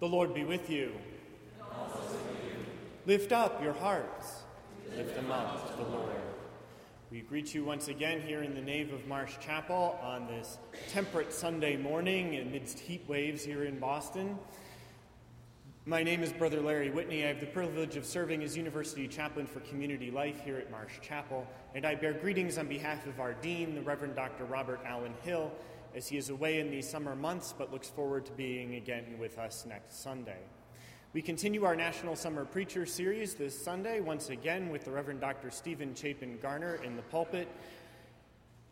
The Lord be with you. And also with you. Lift up your hearts. Lift them up to the Lord. We greet you once again here in the nave of Marsh Chapel on this temperate Sunday morning amidst heat waves here in Boston. My name is Brother Larry Whitney. I have the privilege of serving as University Chaplain for Community Life here at Marsh Chapel, and I bear greetings on behalf of our Dean, the Reverend Dr. Robert Allen Hill, as he is away in these summer months but looks forward to being again with us next Sunday. We continue our National Summer Preacher Series this Sunday, once again with the Reverend Dr. Stephen Chapin Garner in the pulpit.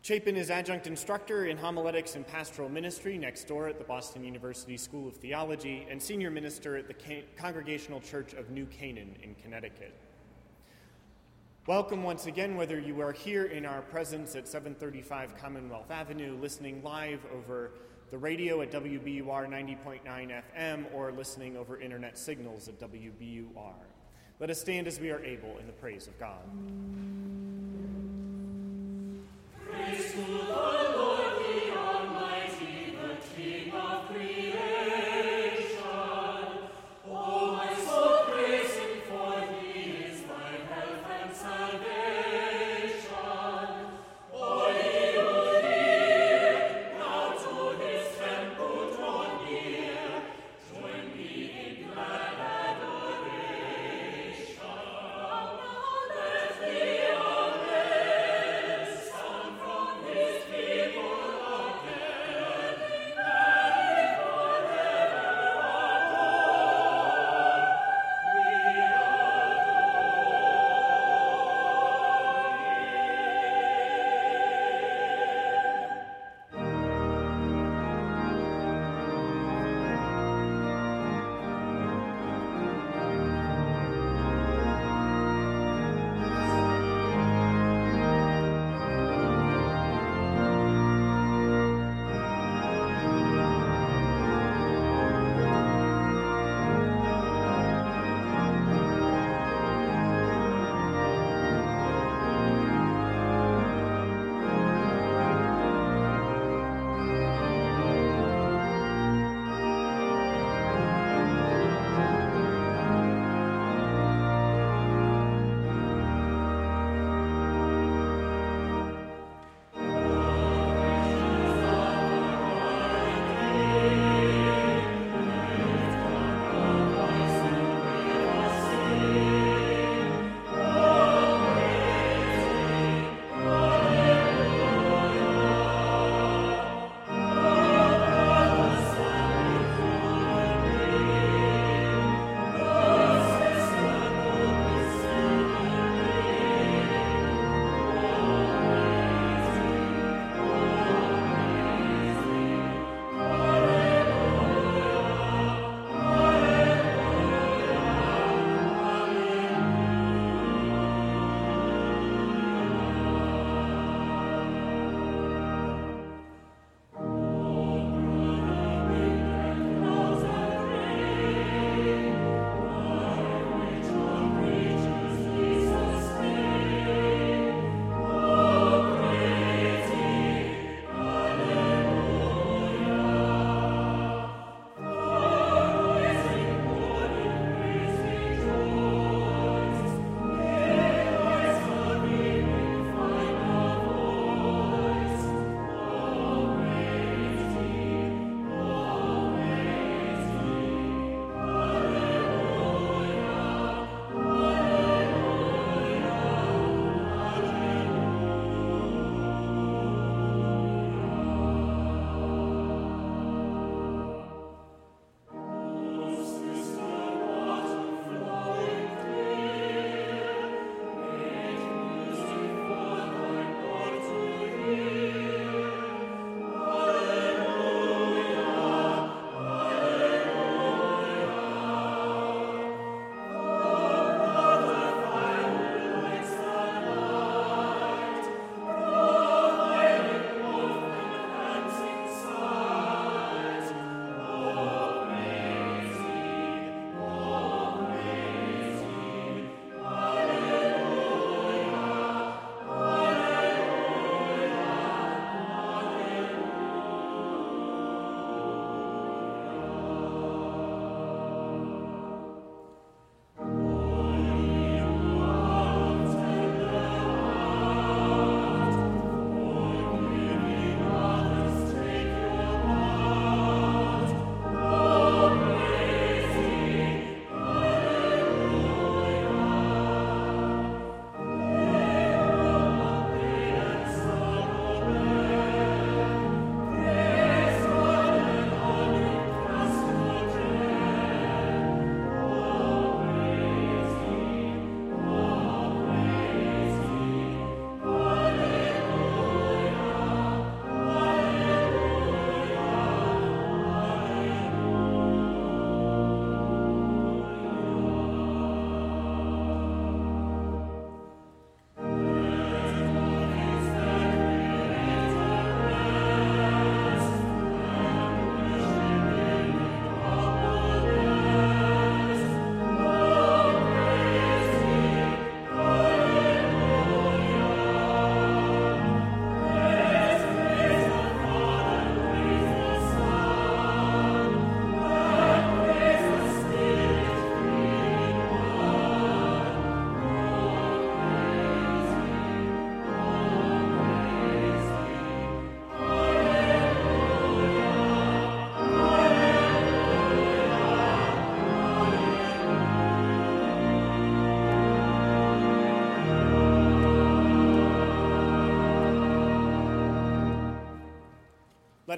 Chapin is adjunct instructor in homiletics and pastoral ministry next door at the Boston University School of Theology and senior minister at the Congregational Church of New Canaan in Connecticut. Welcome once again, whether you are here in our presence at 735 Commonwealth Avenue, listening live over the radio at WBUR 90.9 FM, or listening over internet signals at WBUR. Let us stand as we are able in the praise of God. Praise to the Lord, the Almighty, the King of creation. Oh, my soul, praise Him, for He is my help and salvation. Thank you.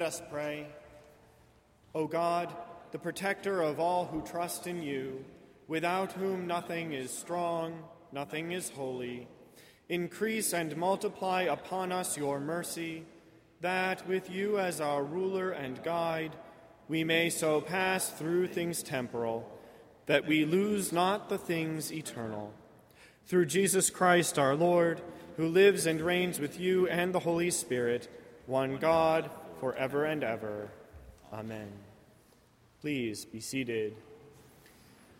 Let us pray. O God, the protector of all who trust in you, without whom nothing is strong, nothing is holy, increase and multiply upon us your mercy, that with you as our ruler and guide, we may so pass through things temporal, that we lose not the things eternal. Through Jesus Christ our Lord, who lives and reigns with you and the Holy Spirit, one God, forever and ever. Amen. Please be seated.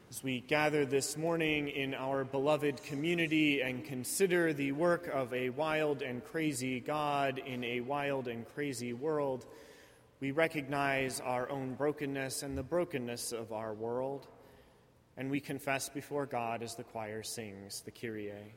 As we gather this morning in our beloved community and consider the work of a wild and crazy God in a wild and crazy world, we recognize our own brokenness and the brokenness of our world, and we confess before God as the choir sings the Kyrie.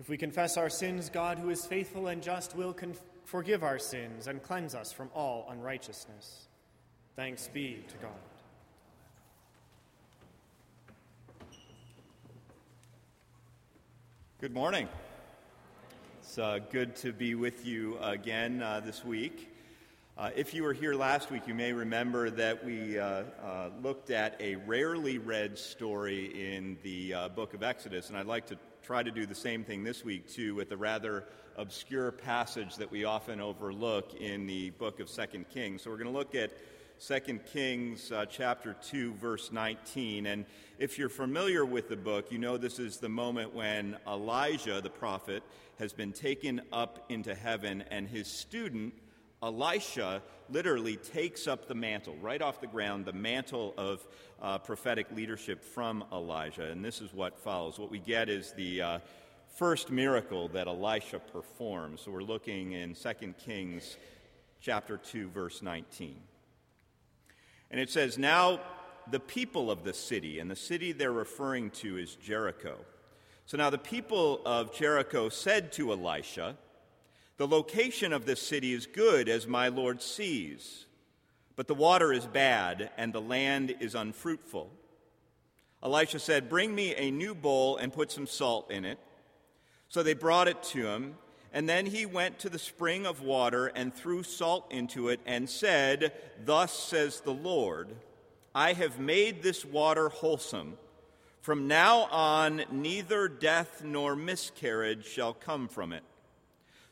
If we confess our sins, God, who is faithful and just, will forgive our sins and cleanse us from all unrighteousness. Thanks be to God. Good morning. It's good to be with you again this week. If you were here last week, you may remember that we looked at a rarely read story in the book of Exodus, and I'd like to try to do the same thing this week, too, with a rather obscure passage that we often overlook in the book of 2 Kings. So we're going to look at 2 Kings chapter 2, verse 19. And if you're familiar with the book, you know this is the moment when Elijah, the prophet, has been taken up into heaven, and his student, Elisha, literally takes up the mantle, right off the ground, the mantle of prophetic leadership from Elijah. And this is what follows. What we get is the first miracle that Elisha performs. So we're looking in 2 Kings chapter 2, verse 19. And it says, "Now the people of the city," and the city they're referring to is Jericho. "So now the people of Jericho said to Elisha, 'The location of this city is good, as my Lord sees, but the water is bad, and the land is unfruitful.' Elisha said, 'Bring me a new bowl and put some salt in it.' So they brought it to him, and then he went to the spring of water and threw salt into it and said, 'Thus says the Lord, I have made this water wholesome. From now on, neither death nor miscarriage shall come from it.'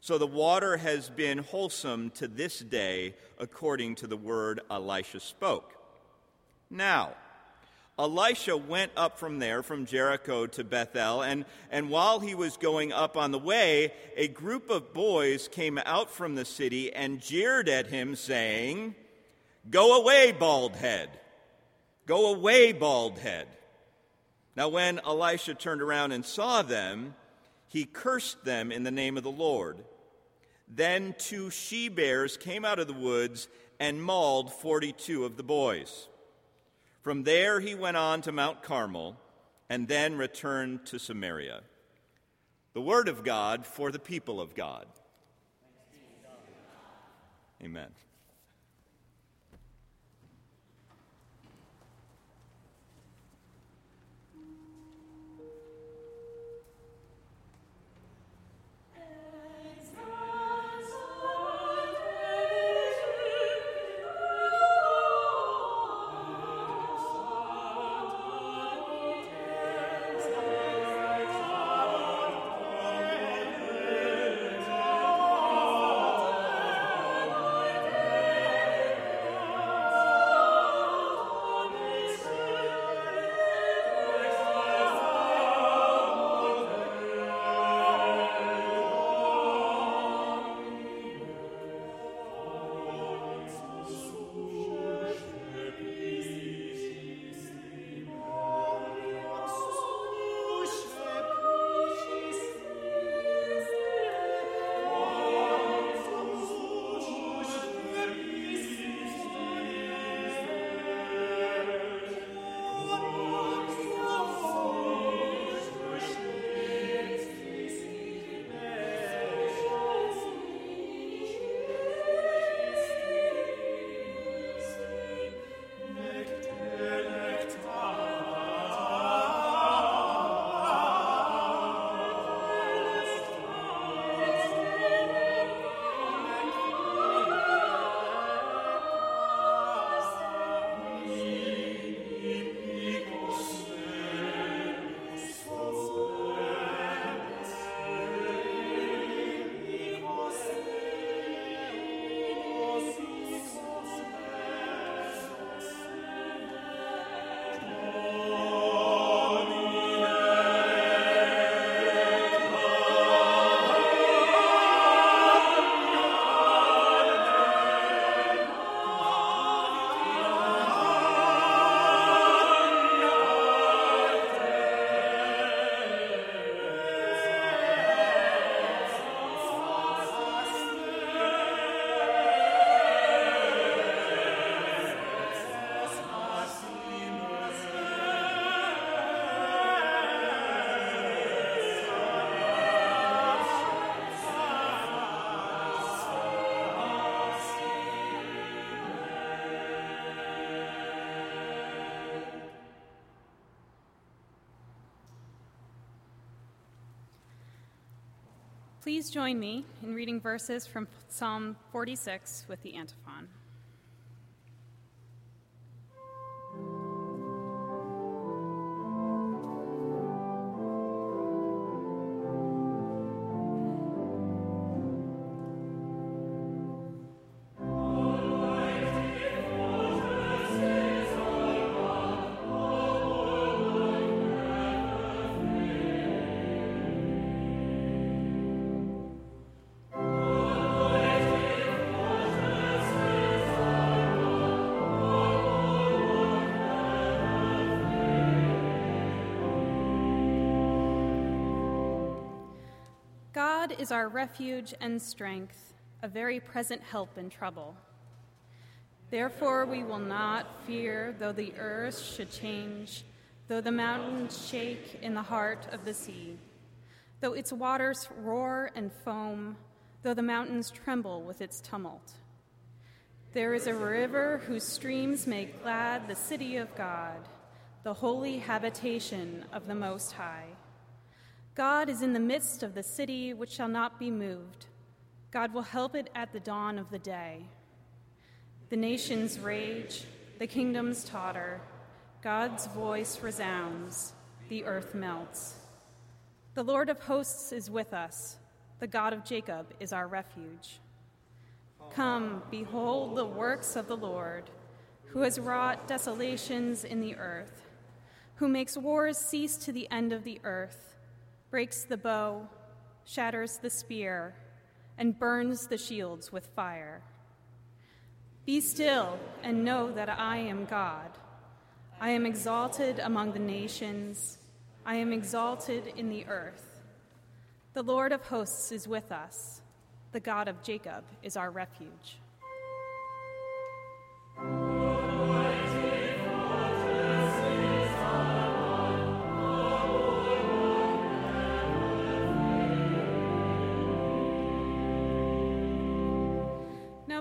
So the water has been wholesome to this day, according to the word Elisha spoke. Now, Elisha went up from there, from Jericho to Bethel, and while he was going up on the way, a group of boys came out from the city and jeered at him, saying, 'Go away, bald head! Go away, bald head!' Now when Elisha turned around and saw them, He cursed them in the name of the Lord. Then 2 she-bears came out of the woods and mauled 42 of the boys. From there he went on to Mount Carmel and then returned to Samaria. The word of God for the people of God. Amen. Please join me in reading verses from Psalm 46 with the antiphon. God is our refuge and strength, a very present help in trouble. Therefore we will not fear, though the earth should change, though the mountains shake in the heart of the sea, though its waters roar and foam, though the mountains tremble with its tumult. There is a river whose streams make glad the city of God, the holy habitation of the Most High. God is in the midst of the city which shall not be moved. God will help it at the dawn of the day. The nations rage, the kingdoms totter. God's voice resounds, the earth melts. The Lord of hosts is with us. The God of Jacob is our refuge. Come, behold the works of the Lord, who has wrought desolations in the earth, who makes wars cease to the end of the earth, breaks the bow, shatters the spear, and burns the shields with fire. Be still and know that I am God. I am exalted among the nations. I am exalted in the earth. The Lord of hosts is with us. The God of Jacob is our refuge. Now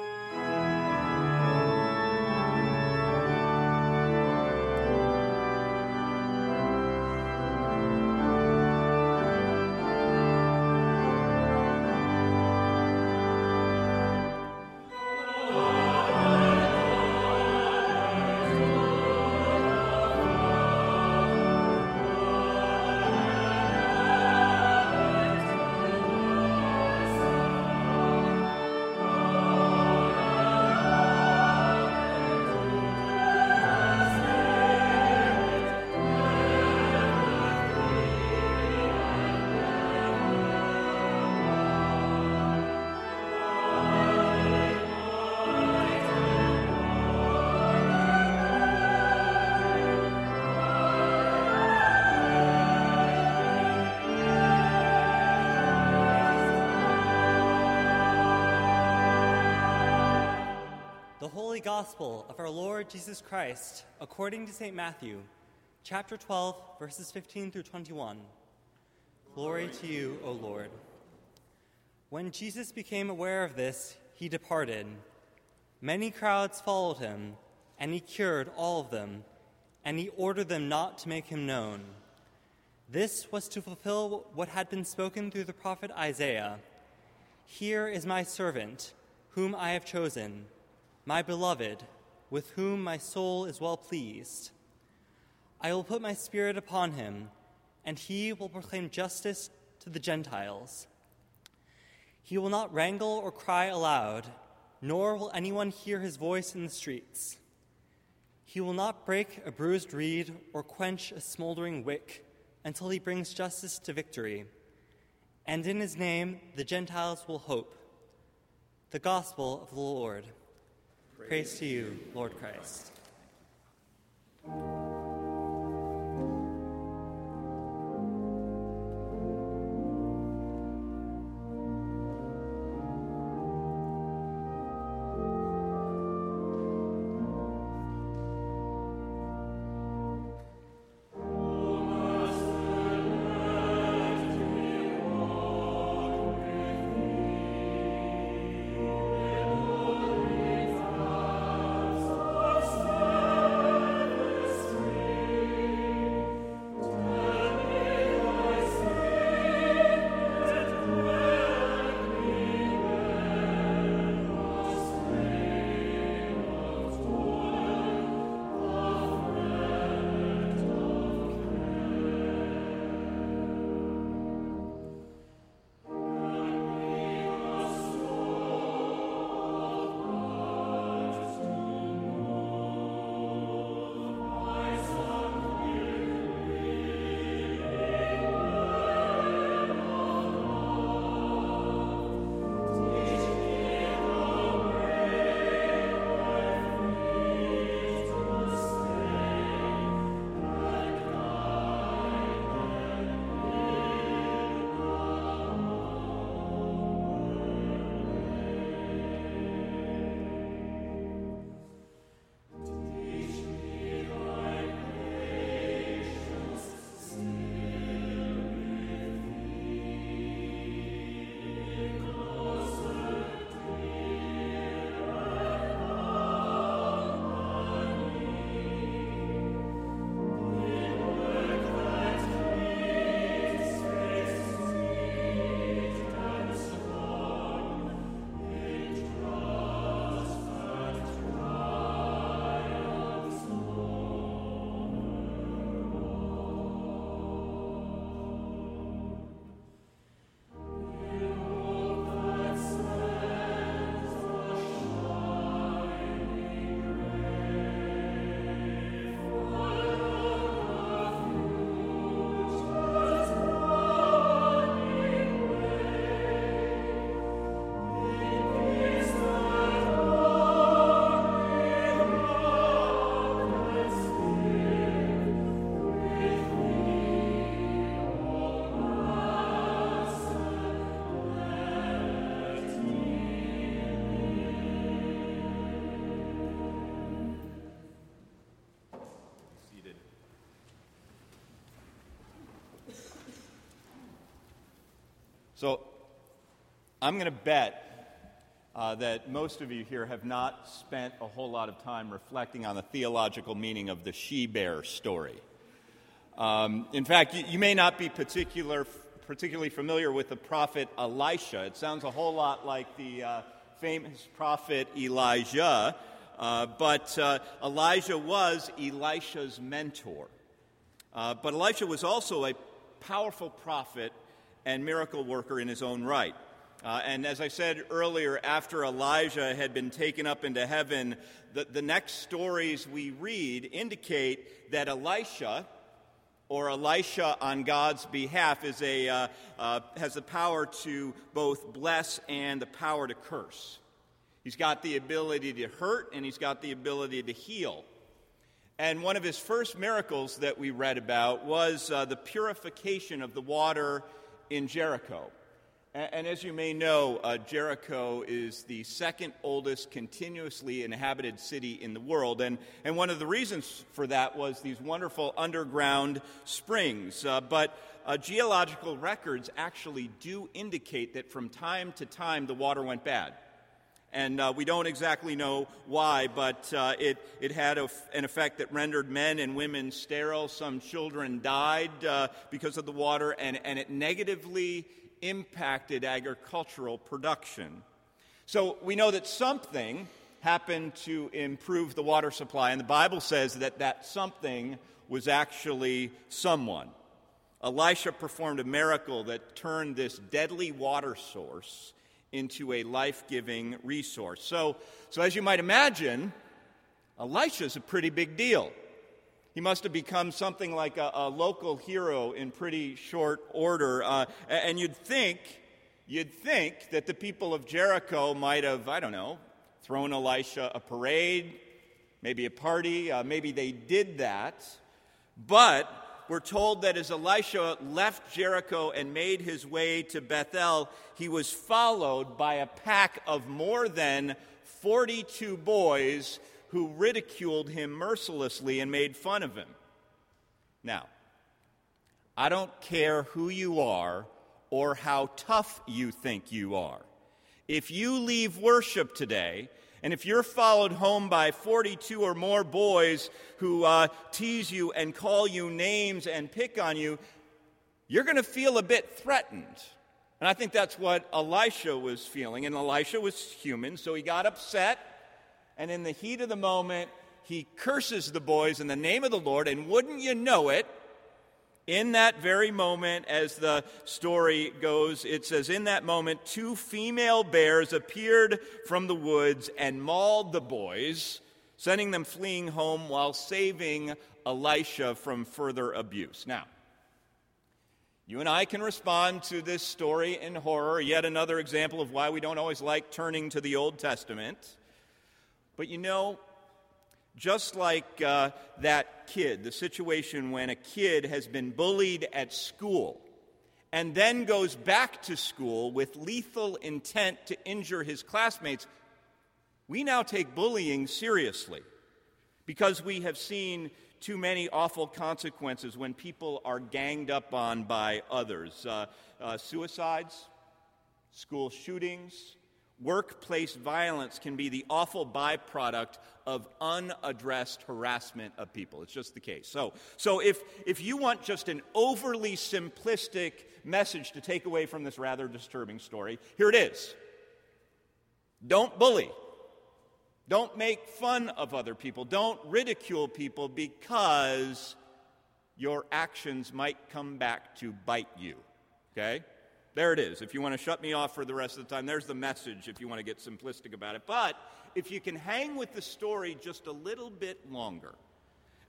The Gospel of our Lord Jesus Christ according to St. Matthew, chapter 12, verses 15 through 21. Glory to you, O Lord. When Jesus became aware of this, he departed. Many crowds followed him, and he cured all of them, and he ordered them not to make him known. This was to fulfill what had been spoken through the prophet Isaiah. Here is my servant, whom I have chosen, my beloved, with whom my soul is well pleased. I will put my spirit upon him, and he will proclaim justice to the Gentiles. He will not wrangle or cry aloud, nor will anyone hear his voice in the streets. He will not break a bruised reed or quench a smoldering wick until he brings justice to victory. And in his name, the Gentiles will hope. The Gospel of the Lord. Praise to you, Lord Christ. So I'm going to bet that most of you here have not spent a whole lot of time reflecting on the theological meaning of the she-bear story. In fact, you may not be particularly familiar with the prophet Elisha. It sounds a whole lot like the famous prophet Elijah, but Elijah was Elisha's mentor. But Elisha was also a powerful prophet and miracle worker in his own right. And as I said earlier, after Elijah had been taken up into heaven, the next stories we read indicate that Elisha, or Elisha on God's behalf, is has the power to both bless and the power to curse. He's got the ability to hurt, and he's got the ability to heal. And one of his first miracles that we read about was the purification of the water in Jericho. And as you may know, Jericho is the second oldest continuously inhabited city in the world. And one of the reasons for that was these wonderful underground springs. But geological records actually do indicate that from time to time the water went bad. And we don't exactly know why, but it had an effect that rendered men and women sterile. Some children died because of the water, and it negatively impacted agricultural production. So we know that something happened to improve the water supply, and the Bible says that something was actually someone. Elisha performed a miracle that turned this deadly water source into a life-giving resource. So as you might imagine, Elisha's a pretty big deal. He must have become something like a local hero in pretty short order. And you'd think that the people of Jericho might have, I don't know, thrown Elisha a parade, maybe a party. Maybe they did that. But we're told that as Elisha left Jericho and made his way to Bethel, he was followed by a pack of more than 42 boys who ridiculed him mercilessly and made fun of him. Now, I don't care who you are or how tough you think you are. If you leave worship today, and if you're followed home by 42 or more boys who tease you and call you names and pick on you, you're going to feel a bit threatened. And I think that's what Elisha was feeling. And Elisha was human, so he got upset. And in the heat of the moment, he curses the boys in the name of the Lord. And wouldn't you know it, in that very moment, as the story goes, it says, in that moment, 2 female bears appeared from the woods and mauled the boys, sending them fleeing home while saving Elisha from further abuse. Now, you and I can respond to this story in horror, yet another example of why we don't always like turning to the Old Testament. But you know, just like that kid, the situation when a kid has been bullied at school and then goes back to school with lethal intent to injure his classmates, we now take bullying seriously because we have seen too many awful consequences when people are ganged up on by others. Suicides, school shootings, workplace violence can be the awful byproduct of unaddressed harassment of people. It's just the case. So if you want just an overly simplistic message to take away from this rather disturbing story, here it is. Don't bully. Don't make fun of other people. Don't ridicule people because your actions might come back to bite you. Okay? There it is. If you want to shut me off for the rest of the time, there's the message if you want to get simplistic about it. But if you can hang with the story just a little bit longer,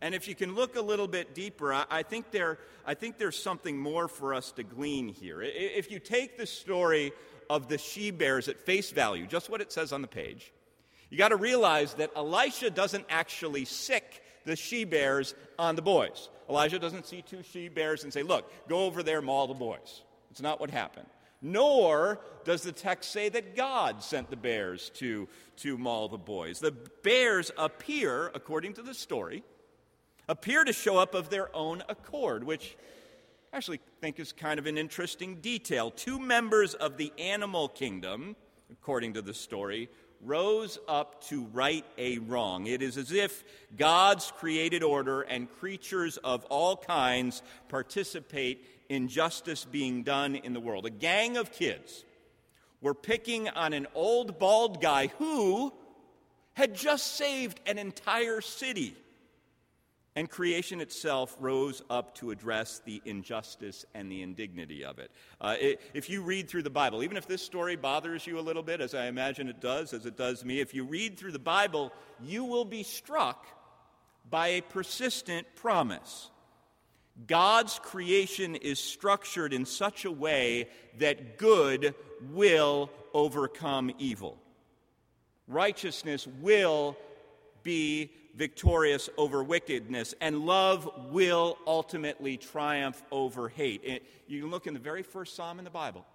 and if you can look a little bit deeper, I think there's something more for us to glean here. If you take the story of the she-bears at face value, just what it says on the page, you got to realize that Elisha doesn't actually sick the she-bears on the boys. Elijah doesn't see 2 she-bears and say, look, go over there, maul the boys. It's not what happened. Nor does the text say that God sent the bears to maul the boys. The bears appear, according to the story, to show up of their own accord, which I actually think is kind of an interesting detail. Two members of the animal kingdom, according to the story, rose up to right a wrong. It is as if God's created order and creatures of all kinds participate in justice being done in the world. A gang of kids were picking on an old bald guy who had just saved an entire city. And creation itself rose up to address the injustice and the indignity of it. If you read through the Bible, even if this story bothers you a little bit, as I imagine it does, as it does me, if you read through the Bible, you will be struck by a persistent promise. God's creation is structured in such a way that good will overcome evil. Righteousness will be victorious over wickedness, and love will ultimately triumph over hate. And you can look in the very first psalm in the Bible.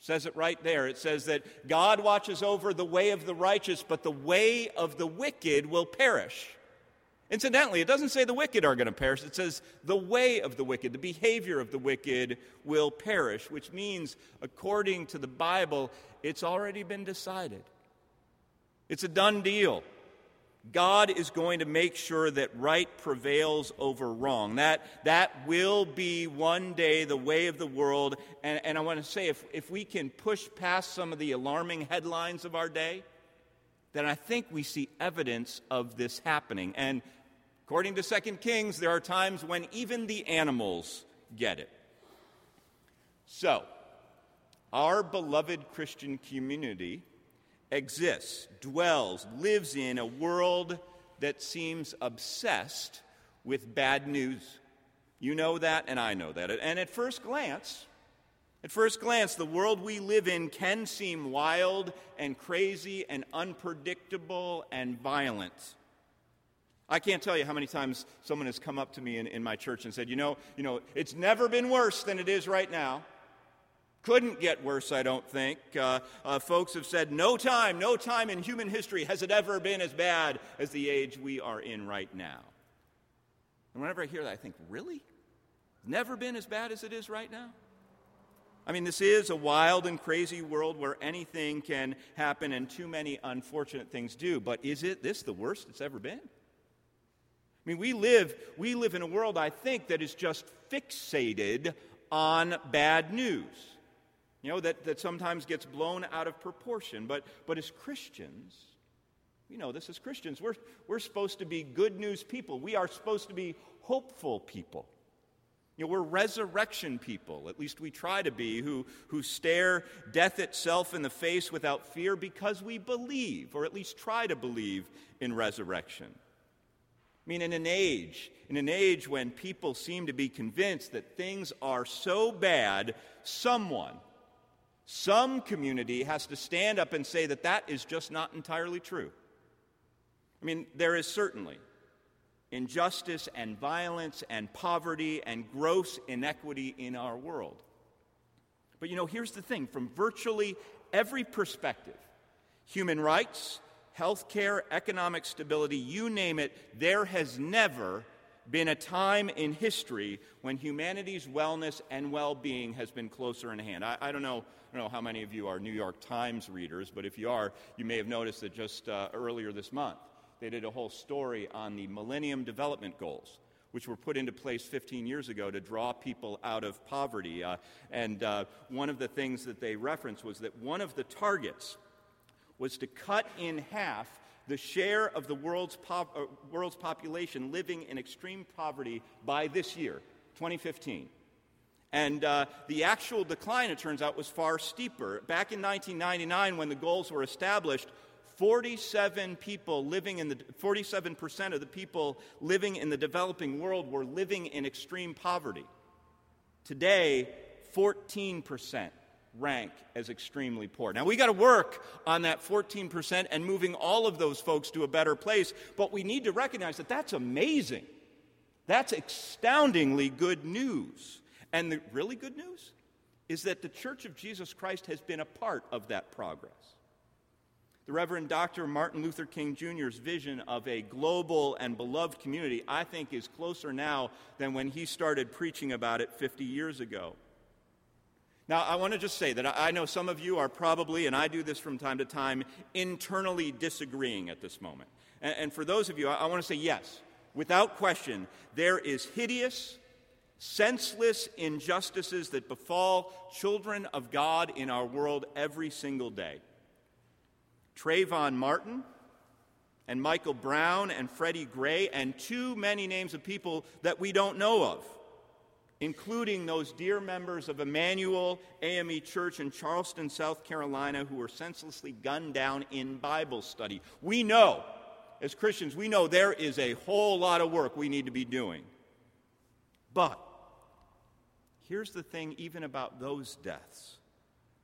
It says it right there. It says that God watches over the way of the righteous, but the way of the wicked will perish. Incidentally, it doesn't say the wicked are going to perish. It says the way of the wicked, the behavior of the wicked will perish, which means, according to the Bible, it's already been decided. It's a done deal. God is going to make sure that right prevails over wrong. That will be one day the way of the world. And I want to say, if we can push past some of the alarming headlines of our day, then I think we see evidence of this happening. And according to 2 Kings, there are times when even the animals get it. So, our beloved Christian community exists, dwells, lives in a world that seems obsessed with bad news. You know that, and I know that. And at first glance, the world we live in can seem wild and crazy and unpredictable and violent. I can't tell you how many times someone has come up to me in my church and said, you know, it's never been worse than it is right now. Couldn't get worse, I don't think. Folks have said, no time in human history has it ever been as bad as the age we are in right now. And whenever I hear that, I think, really? Never been as bad as it is right now? I mean, this is a wild and crazy world where anything can happen and too many unfortunate things do. But is it this the worst it's ever been? I mean, we live in a world, I think, that is just fixated on bad news. You know, that sometimes gets blown out of proportion. But as Christians, we know this as Christians, we're supposed to be good news people. We are supposed to be hopeful people. You know, we're resurrection people, at least we try to be, who stare death itself in the face without fear because we believe, or at least try to believe, in resurrection. I mean, in an age when people seem to be convinced that things are so bad, some community has to stand up and say that is just not entirely true. I mean, there is certainly injustice and violence and poverty and gross inequity in our world. But, you know, here's the thing. From virtually every perspective, human rights, healthcare, economic stability, you name it, there has never been a time in history when humanity's wellness and well-being has been closer in hand. I don't know how many of you are New York Times readers, but if you are, you may have noticed that just earlier this month, they did a whole story on the Millennium Development Goals, which were put into place 15 years ago to draw people out of poverty. And one of the things that they referenced was that one of the targets was to cut in half the share of the world's population living in extreme poverty by this year, 2015. And the actual decline, it turns out, was far steeper. Back in 1999, when the goals were established, 47% of the people living in the developing world were living in extreme poverty. Today, 14% rank as extremely poor. Now, we got to work on that 14% and moving all of those folks to a better place, but we need to recognize that that's amazing. That's astoundingly good news. And the really good news is that the Church of Jesus Christ has been a part of that progress. The Reverend Dr. Martin Luther King Jr.'s vision of a global and beloved community, I think, is closer now than when he started preaching about it 50 years ago. Now, I want to just say that I know some of you are probably, and I do this from time to time, internally disagreeing at this moment. And for those of you, I want to say yes, without question, there is hideous, senseless injustices that befall children of God in our world every single day. Trayvon Martin and Michael Brown and Freddie Gray and too many names of people that we don't know of, including those dear members of Emanuel AME Church in Charleston, South Carolina, who were senselessly gunned down in Bible study. We know, as Christians, we know there is a whole lot of work we need to be doing. But here's the thing even about those deaths.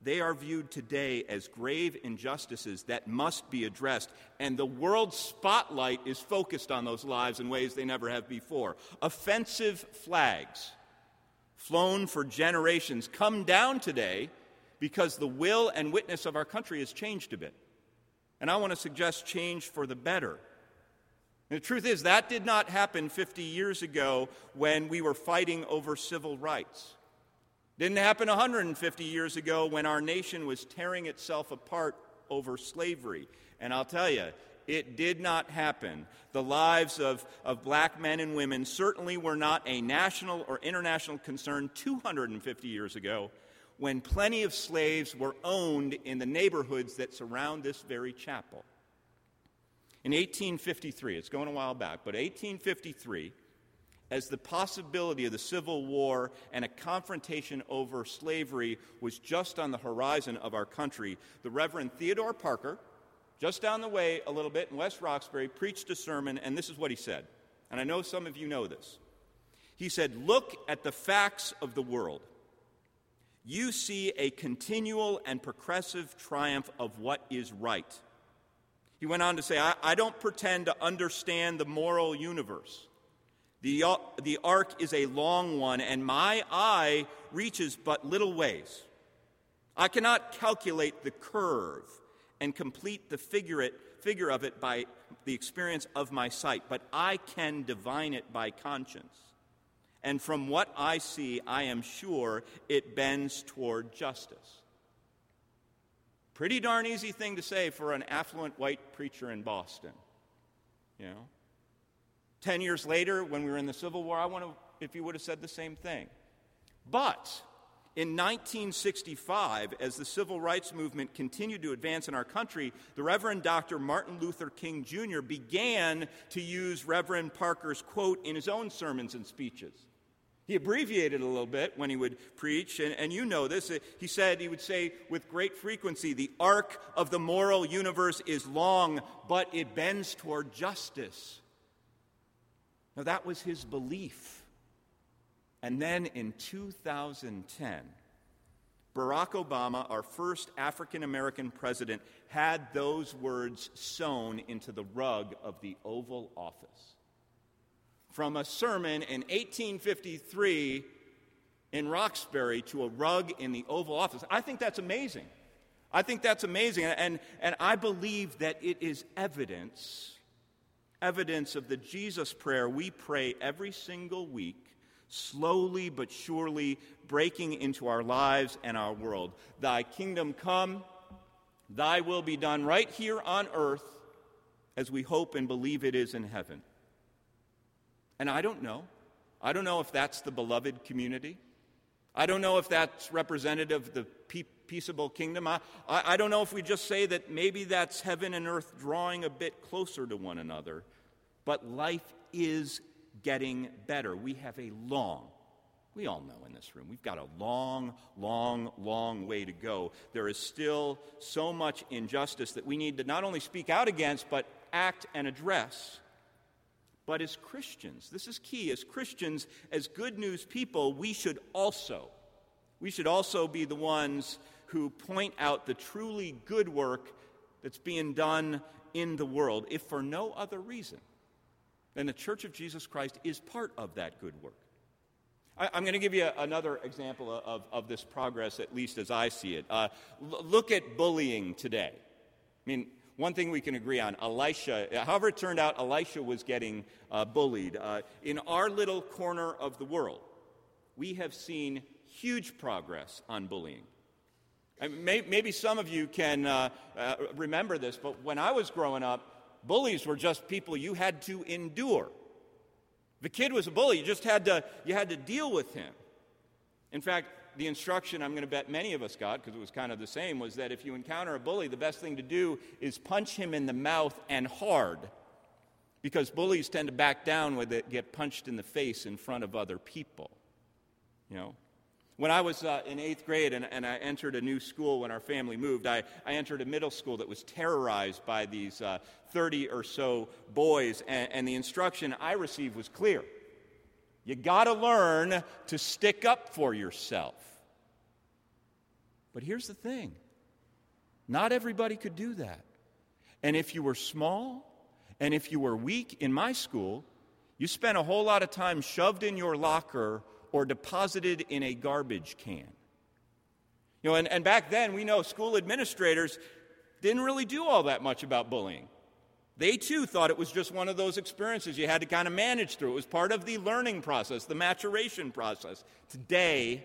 They are viewed today as grave injustices that must be addressed, and the world's spotlight is focused on those lives in ways they never have before. Offensive flags, flown for generations, come down today because the will and witness of our country has changed a bit. And I want to suggest change for the better. And the truth is, that did not happen 50 years ago when we were fighting over civil rights. Didn't happen 150 years ago when our nation was tearing itself apart over slavery. And I'll tell you, it did not happen. The lives of black men and women certainly were not a national or international concern 250 years ago when plenty of slaves were owned in the neighborhoods that surround this very chapel. In 1853, it's going a while back, but 1853, as the possibility of the Civil War and a confrontation over slavery was just on the horizon of our country, the Reverend Theodore Parker, just down the way a little bit in West Roxbury, preached a sermon, and this is what he said. And I know some of you know this. He said, "Look at the facts of the world. You see a continual and progressive triumph of what is right." He went on to say, I don't pretend to understand the moral universe. The arc is a long one, and my eye reaches but little ways. I cannot calculate the curve and complete the figure of it by the experience of my sight, but I can divine it by conscience. And from what I see, I am sure it bends toward justice. Pretty darn easy thing to say for an affluent white preacher in Boston, you know. 10 years later, when we were in the Civil War, I wonder if you would have said the same thing. But in 1965, as the Civil Rights Movement continued to advance in our country, the Reverend Dr. Martin Luther King Jr. began to use Reverend Parker's quote in his own sermons and speeches. He abbreviated a little bit when he would preach, and you know this. He said, he would say with great frequency, the arc of the moral universe is long, but it bends toward justice. Now, that was his belief. And then in 2010, Barack Obama, our first African-American president, had those words sewn into the rug of the Oval Office. From a sermon in 1853 in Roxbury to a rug in the Oval Office. I think that's amazing. And I believe that it is evidence of the Jesus prayer we pray every single week, slowly but surely breaking into our lives and our world. Thy kingdom come, thy will be done right here on earth as we hope and believe it is in heaven. And I don't know if that's the beloved community. I don't know if that's representative of the peaceable kingdom. I don't know if we just say that maybe that's heaven and earth drawing a bit closer to one another. But life is getting better. We all know in this room, we've got a long, long, long way to go. There is still so much injustice that we need to not only speak out against, but act and address. But as Christians, this is key, as Christians, as good news people, we should also be the ones who point out the truly good work that's being done in the world, if for no other reason than the Church of Jesus Christ is part of that good work. I'm going to give you another example of this progress, at least as I see it. Look at bullying today. I mean, one thing we can agree on, Elisha, however it turned out, Elisha was getting bullied. In our little corner of the world, we have seen huge progress on bullying. I mean, maybe some of you can remember this, but when I was growing up, bullies were just people you had to endure. The kid was a bully. You just had to deal with him. In fact, the instruction I'm going to bet many of us got, because it was kind of the same, was that if you encounter a bully, the best thing to do is punch him in the mouth and hard, because bullies tend to back down when they get punched in the face in front of other people. You know, when I was in eighth grade and I entered a new school when our family moved, I entered a middle school that was terrorized by these 30 or so boys, and the instruction I received was clear. You got to learn to stick up for yourself. But here's the thing. Not everybody could do that. And if you were small and if you were weak in my school, you spent a whole lot of time shoved in your locker or deposited in a garbage can. You know, and back then, we know school administrators didn't really do all that much about bullying. They, too, thought it was just one of those experiences you had to kind of manage through. It was part of the learning process, the maturation process. Today,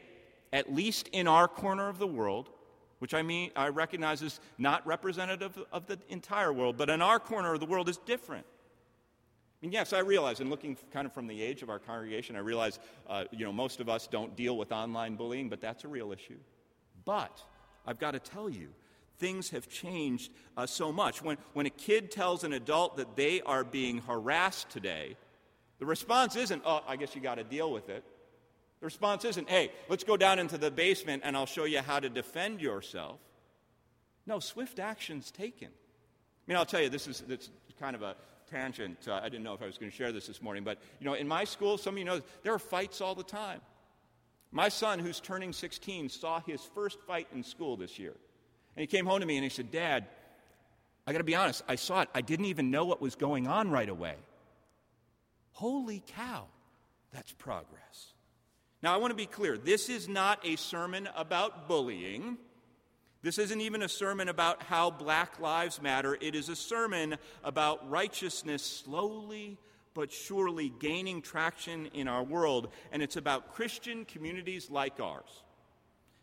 at least in our corner of the world, which I recognize is not representative of the entire world, but in our corner of the world is different. I mean, yes, I realize, and looking kind of from the age of our congregation, I realize, most of us don't deal with online bullying, but that's a real issue. But I've got to tell you, things have changed so much. When a kid tells an adult that they are being harassed today, the response isn't, oh, I guess you got to deal with it. The response isn't, hey, let's go down into the basement and I'll show you how to defend yourself. No, swift action's taken. I mean, I'll tell you, this is kind of a tangent. I didn't know if I was going to share this morning, but you know, in my school, some of you know, there are fights all the time. My son, who's turning 16, saw his first fight in school this year, and he came home to me and he said, "Dad, I got to be honest, I saw it. I didn't even know what was going on right away." Holy cow, that's progress. Now, I want to be clear. This is not a sermon about bullying. This isn't even a sermon about how Black Lives Matter. It is a sermon about righteousness slowly but surely gaining traction in our world. And it's about Christian communities like ours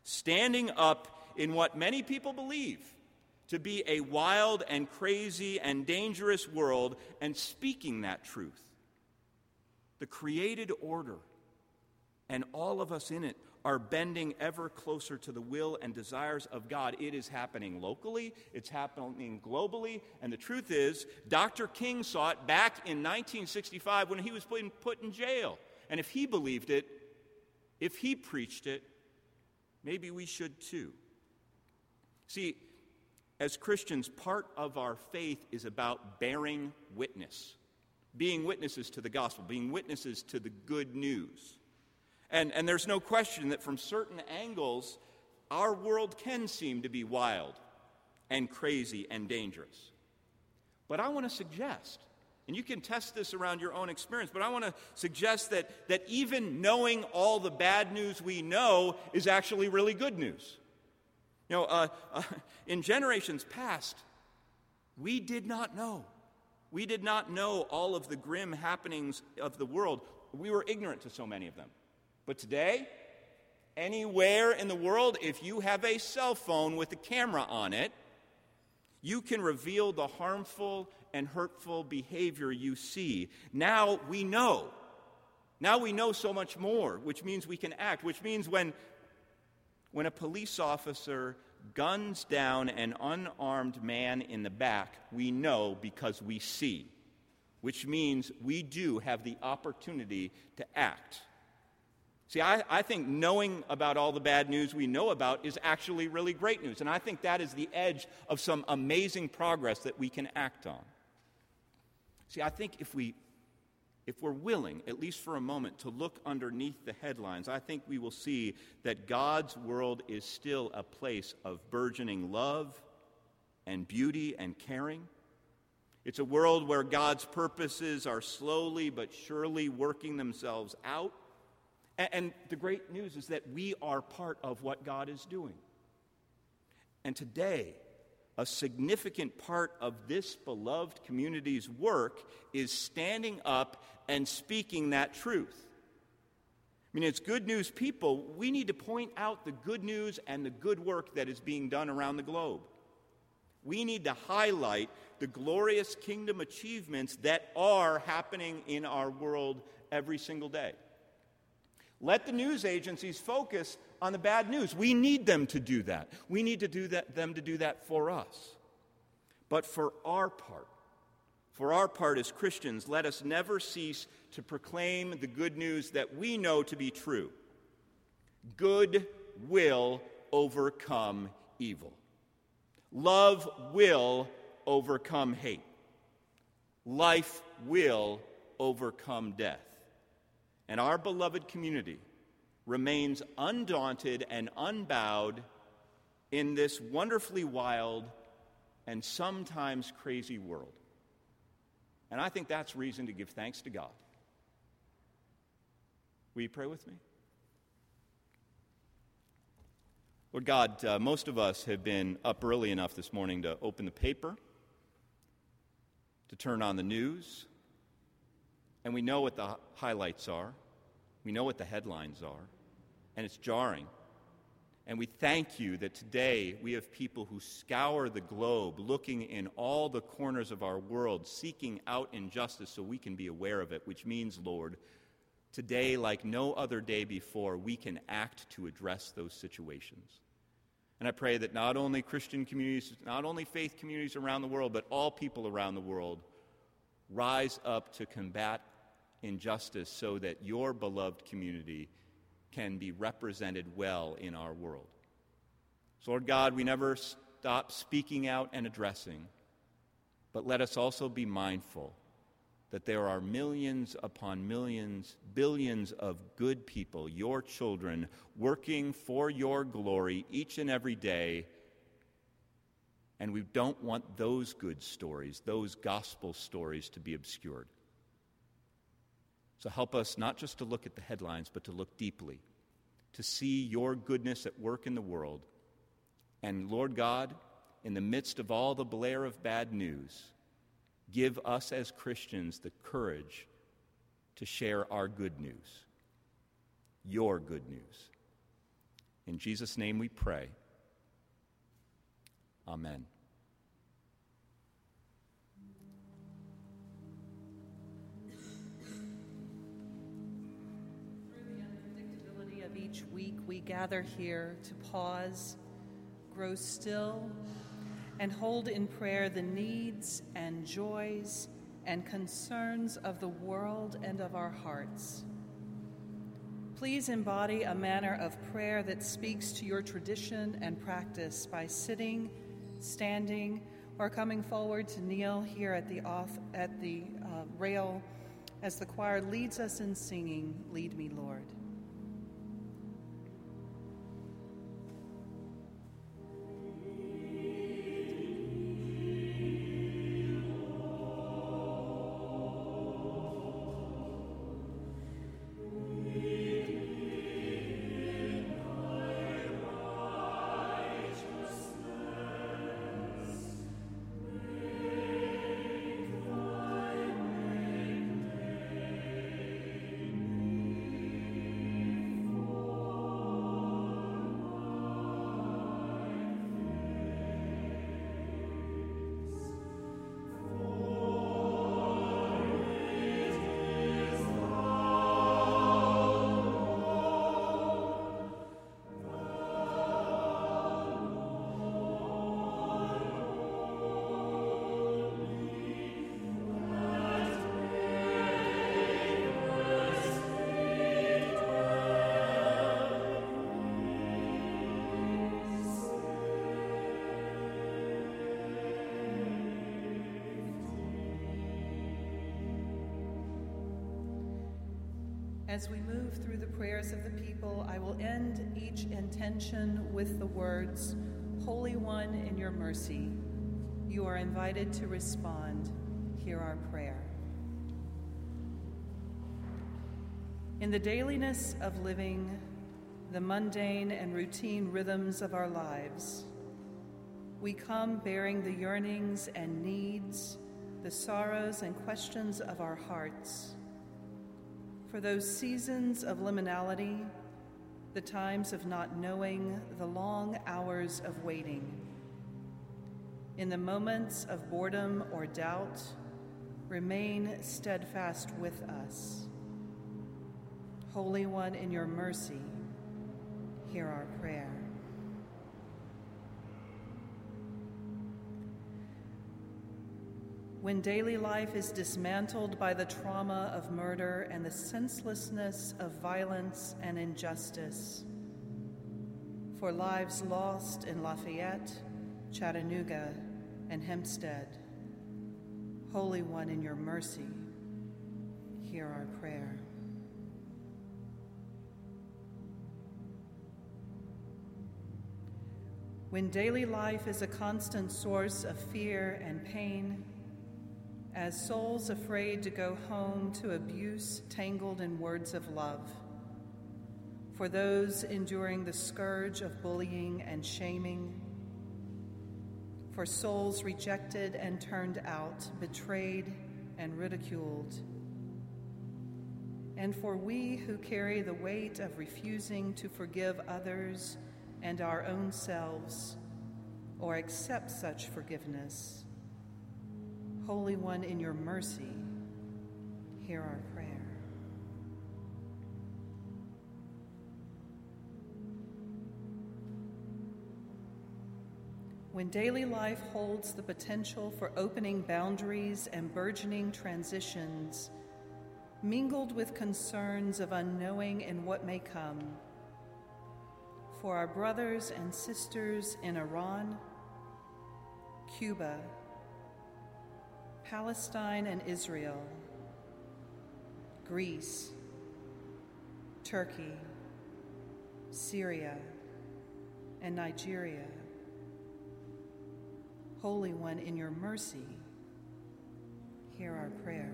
standing up in what many people believe to be a wild and crazy and dangerous world and speaking that truth. The created order and all of us in it are bending ever closer to the will and desires of God. It is happening locally, it's happening globally, and the truth is, Dr. King saw it back in 1965 when he was put in jail. And if he believed it, if he preached it, maybe we should too. See, as Christians, part of our faith is about bearing witness, being witnesses to the gospel, being witnesses to the good news. And there's no question that from certain angles, our world can seem to be wild and crazy and dangerous. But I want to suggest, and you can test this around your own experience, but I want to suggest that even knowing all the bad news we know is actually really good news. You know, in generations past, we did not know all of the grim happenings of the world. We were ignorant to so many of them. But today, anywhere in the world, if you have a cell phone with a camera on it, you can reveal the harmful and hurtful behavior you see. Now we know. Now we know so much more, which means we can act, which means when a police officer guns down an unarmed man in the back, we know because we see, which means we do have the opportunity to act. See, I think knowing about all the bad news we know about is actually really great news. And I think that is the edge of some amazing progress that we can act on. See, I think if we're willing, at least for a moment, to look underneath the headlines, I think we will see that God's world is still a place of burgeoning love and beauty and caring. It's a world where God's purposes are slowly but surely working themselves out. And the great news is that we are part of what God is doing. And today, a significant part of this beloved community's work is standing up and speaking that truth. I mean, as good news people, we need to point out the good news and the good work that is being done around the globe. We need to highlight the glorious kingdom achievements that are happening in our world every single day. Let the news agencies focus on the bad news. We need them to do that. We need to do that for us. But for our part as Christians, let us never cease to proclaim the good news that we know to be true. Good will overcome evil. Love will overcome hate. Life will overcome death. And our beloved community remains undaunted and unbowed in this wonderfully wild and sometimes crazy world. And I think that's reason to give thanks to God. Will you pray with me? Lord God, most of us have been up early enough this morning to open the paper, to turn on the news, and we know what the highlights are. We know what the headlines are, and it's jarring. And we thank you that today we have people who scour the globe, looking in all the corners of our world, seeking out injustice so we can be aware of it, which means, Lord, today, like no other day before, we can act to address those situations. And I pray that not only Christian communities, not only faith communities around the world, but all people around the world rise up to combat injustice so that your beloved community can be represented well in our world. So, Lord God, we never stop speaking out and addressing, but let us also be mindful that there are millions upon millions, billions of good people, your children, working for your glory each and every day, and we don't want those good stories, those gospel stories to be obscured. So help us not just to look at the headlines, but to look deeply, to see your goodness at work in the world. And Lord God, in the midst of all the blare of bad news, give us as Christians the courage to share our good news, your good news. In Jesus' name we pray. Amen. Each week we gather here to pause, grow still, and hold in prayer the needs and joys and concerns of the world and of our hearts. Please embody a manner of prayer that speaks to your tradition and practice by sitting, standing, or coming forward to kneel here at the rail as the choir leads us in singing, "Lead Me, Lord." As we move through the prayers of the people, I will end each intention with the words, "Holy One, in your mercy, you are invited to respond. Hear our prayer." In the dailiness of living, the mundane and routine rhythms of our lives, We come bearing the yearnings and needs, the sorrows and questions of our hearts. For those seasons of liminality, the times of not knowing, the long hours of waiting. In the moments of boredom or doubt, remain steadfast with us. Holy One, in your mercy, hear our prayer. When daily life is dismantled by the trauma of murder and the senselessness of violence and injustice, for lives lost in Lafayette, Chattanooga, and Hempstead, Holy One, in your mercy, hear our prayer. When daily life is a constant source of fear and pain, as souls afraid to go home to abuse tangled in words of love, for those enduring the scourge of bullying and shaming, for souls rejected and turned out, betrayed and ridiculed, and for we who carry the weight of refusing to forgive others and our own selves or accept such forgiveness, Holy One, in your mercy, hear our prayer. When daily life holds the potential for opening boundaries and burgeoning transitions, mingled with concerns of unknowing and what may come, for our brothers and sisters in Iran, Cuba, Palestine and Israel, Greece, Turkey, Syria, and Nigeria, Holy One, in your mercy, hear our prayer.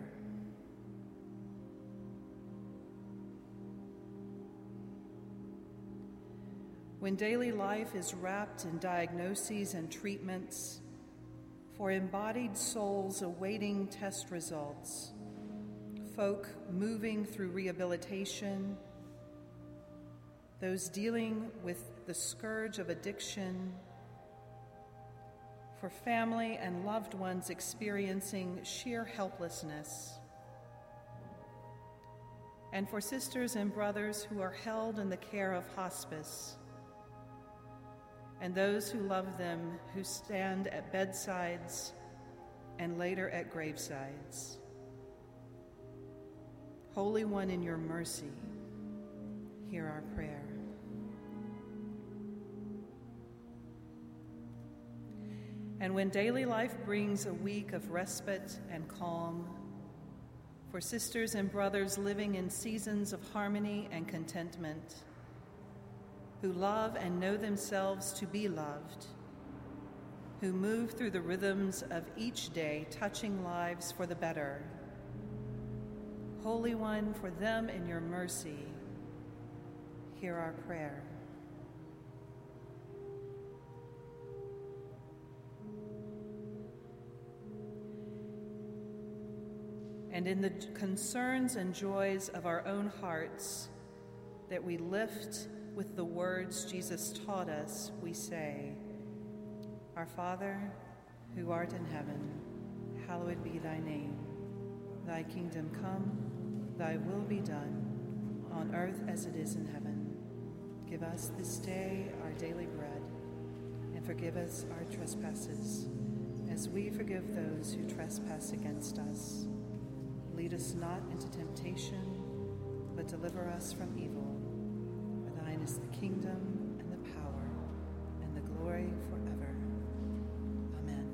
When daily life is wrapped in diagnoses and treatments, for embodied souls awaiting test results, folk moving through rehabilitation, those dealing with the scourge of addiction, for family and loved ones experiencing sheer helplessness, and for sisters and brothers who are held in the care of hospice, and those who love them who stand at bedsides and later at gravesides. Holy One, in your mercy, hear our prayer. And when daily life brings a week of respite and calm, for sisters and brothers living in seasons of harmony and contentment, who love and know themselves to be loved, who move through the rhythms of each day, touching lives for the better. Holy One, for them in your mercy, hear our prayer. And in the concerns and joys of our own hearts that we lift with the words Jesus taught us, we say, Our Father, who art in heaven, hallowed be thy name. Thy kingdom come, thy will be done, on earth as it is in heaven. Give us this day our daily bread, and forgive us our trespasses, as we forgive those who trespass against us. Lead us not into temptation, but deliver us from evil. Thine is the kingdom and the power and the glory forever. Amen.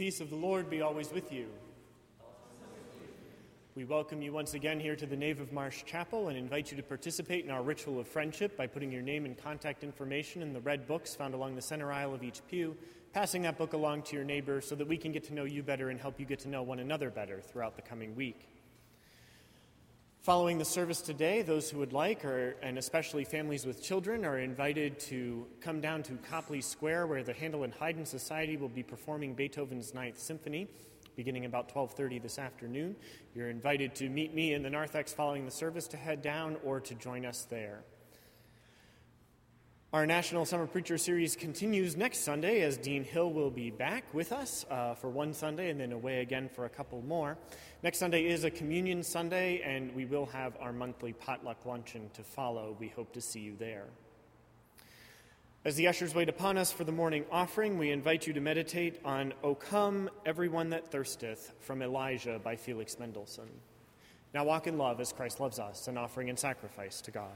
peace of the Lord be always with you. We welcome you once again here to the Nave of Marsh Chapel and invite you to participate in our ritual of friendship by putting your name and contact information in the red books found along the center aisle of each pew, passing that book along to your neighbor so that we can get to know you better and help you get to know one another better throughout the coming week. Following the service today, those who would like, and especially families with children, are invited to come down to Copley Square, where the Handel and Haydn Society will be performing Beethoven's Ninth Symphony, beginning about 12:30 this afternoon. You're invited to meet me in the narthex following the service to head down or to join us there. Our National Summer Preacher Series continues next Sunday as Dean Hill will be back with us for one Sunday and then away again for a couple more. Next Sunday is a Communion Sunday, and we will have our monthly potluck luncheon to follow. We hope to see you there. As the ushers wait upon us for the morning offering, we invite you to meditate on O Come, Everyone That Thirsteth from Elijah by Felix Mendelssohn. Now walk in love as Christ loves us, an offering and sacrifice to God.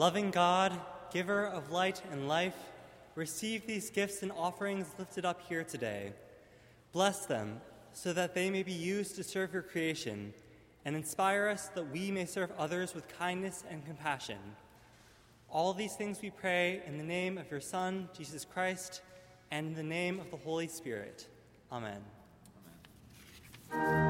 Loving God, giver of light and life, receive these gifts and offerings lifted up here today. Bless them so that they may be used to serve your creation, and inspire us that we may serve others with kindness and compassion. All these things we pray in the name of your Son, Jesus Christ, and in the name of the Holy Spirit. Amen. Amen.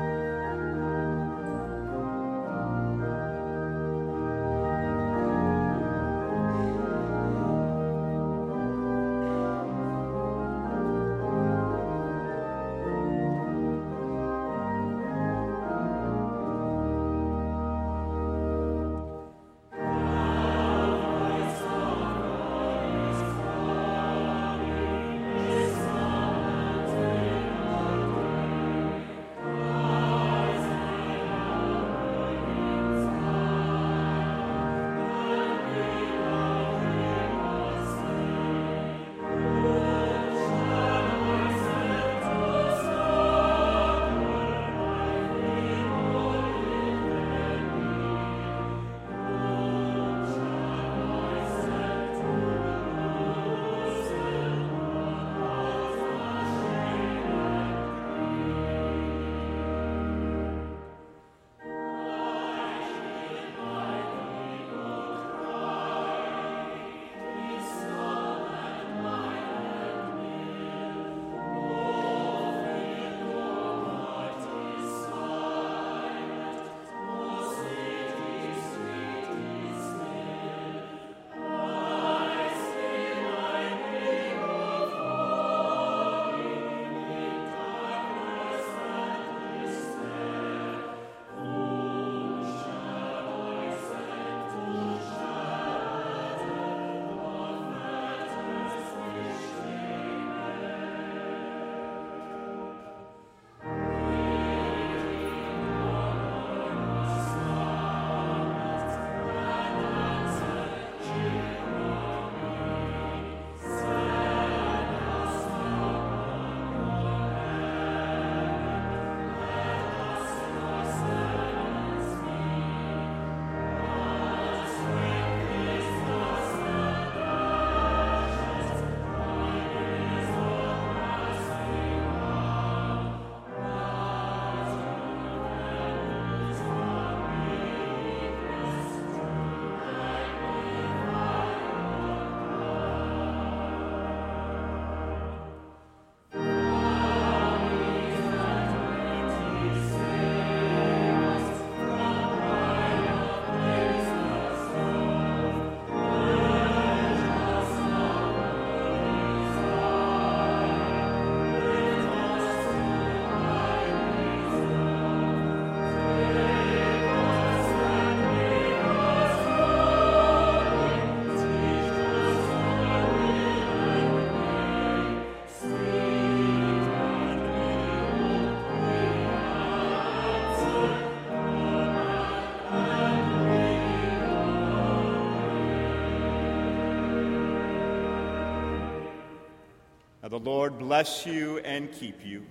The Lord bless you and keep you.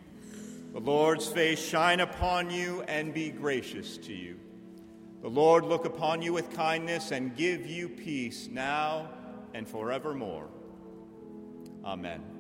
The Lord's face shine upon you and be gracious to you. The Lord look upon you with kindness and give you peace now and forevermore. Amen.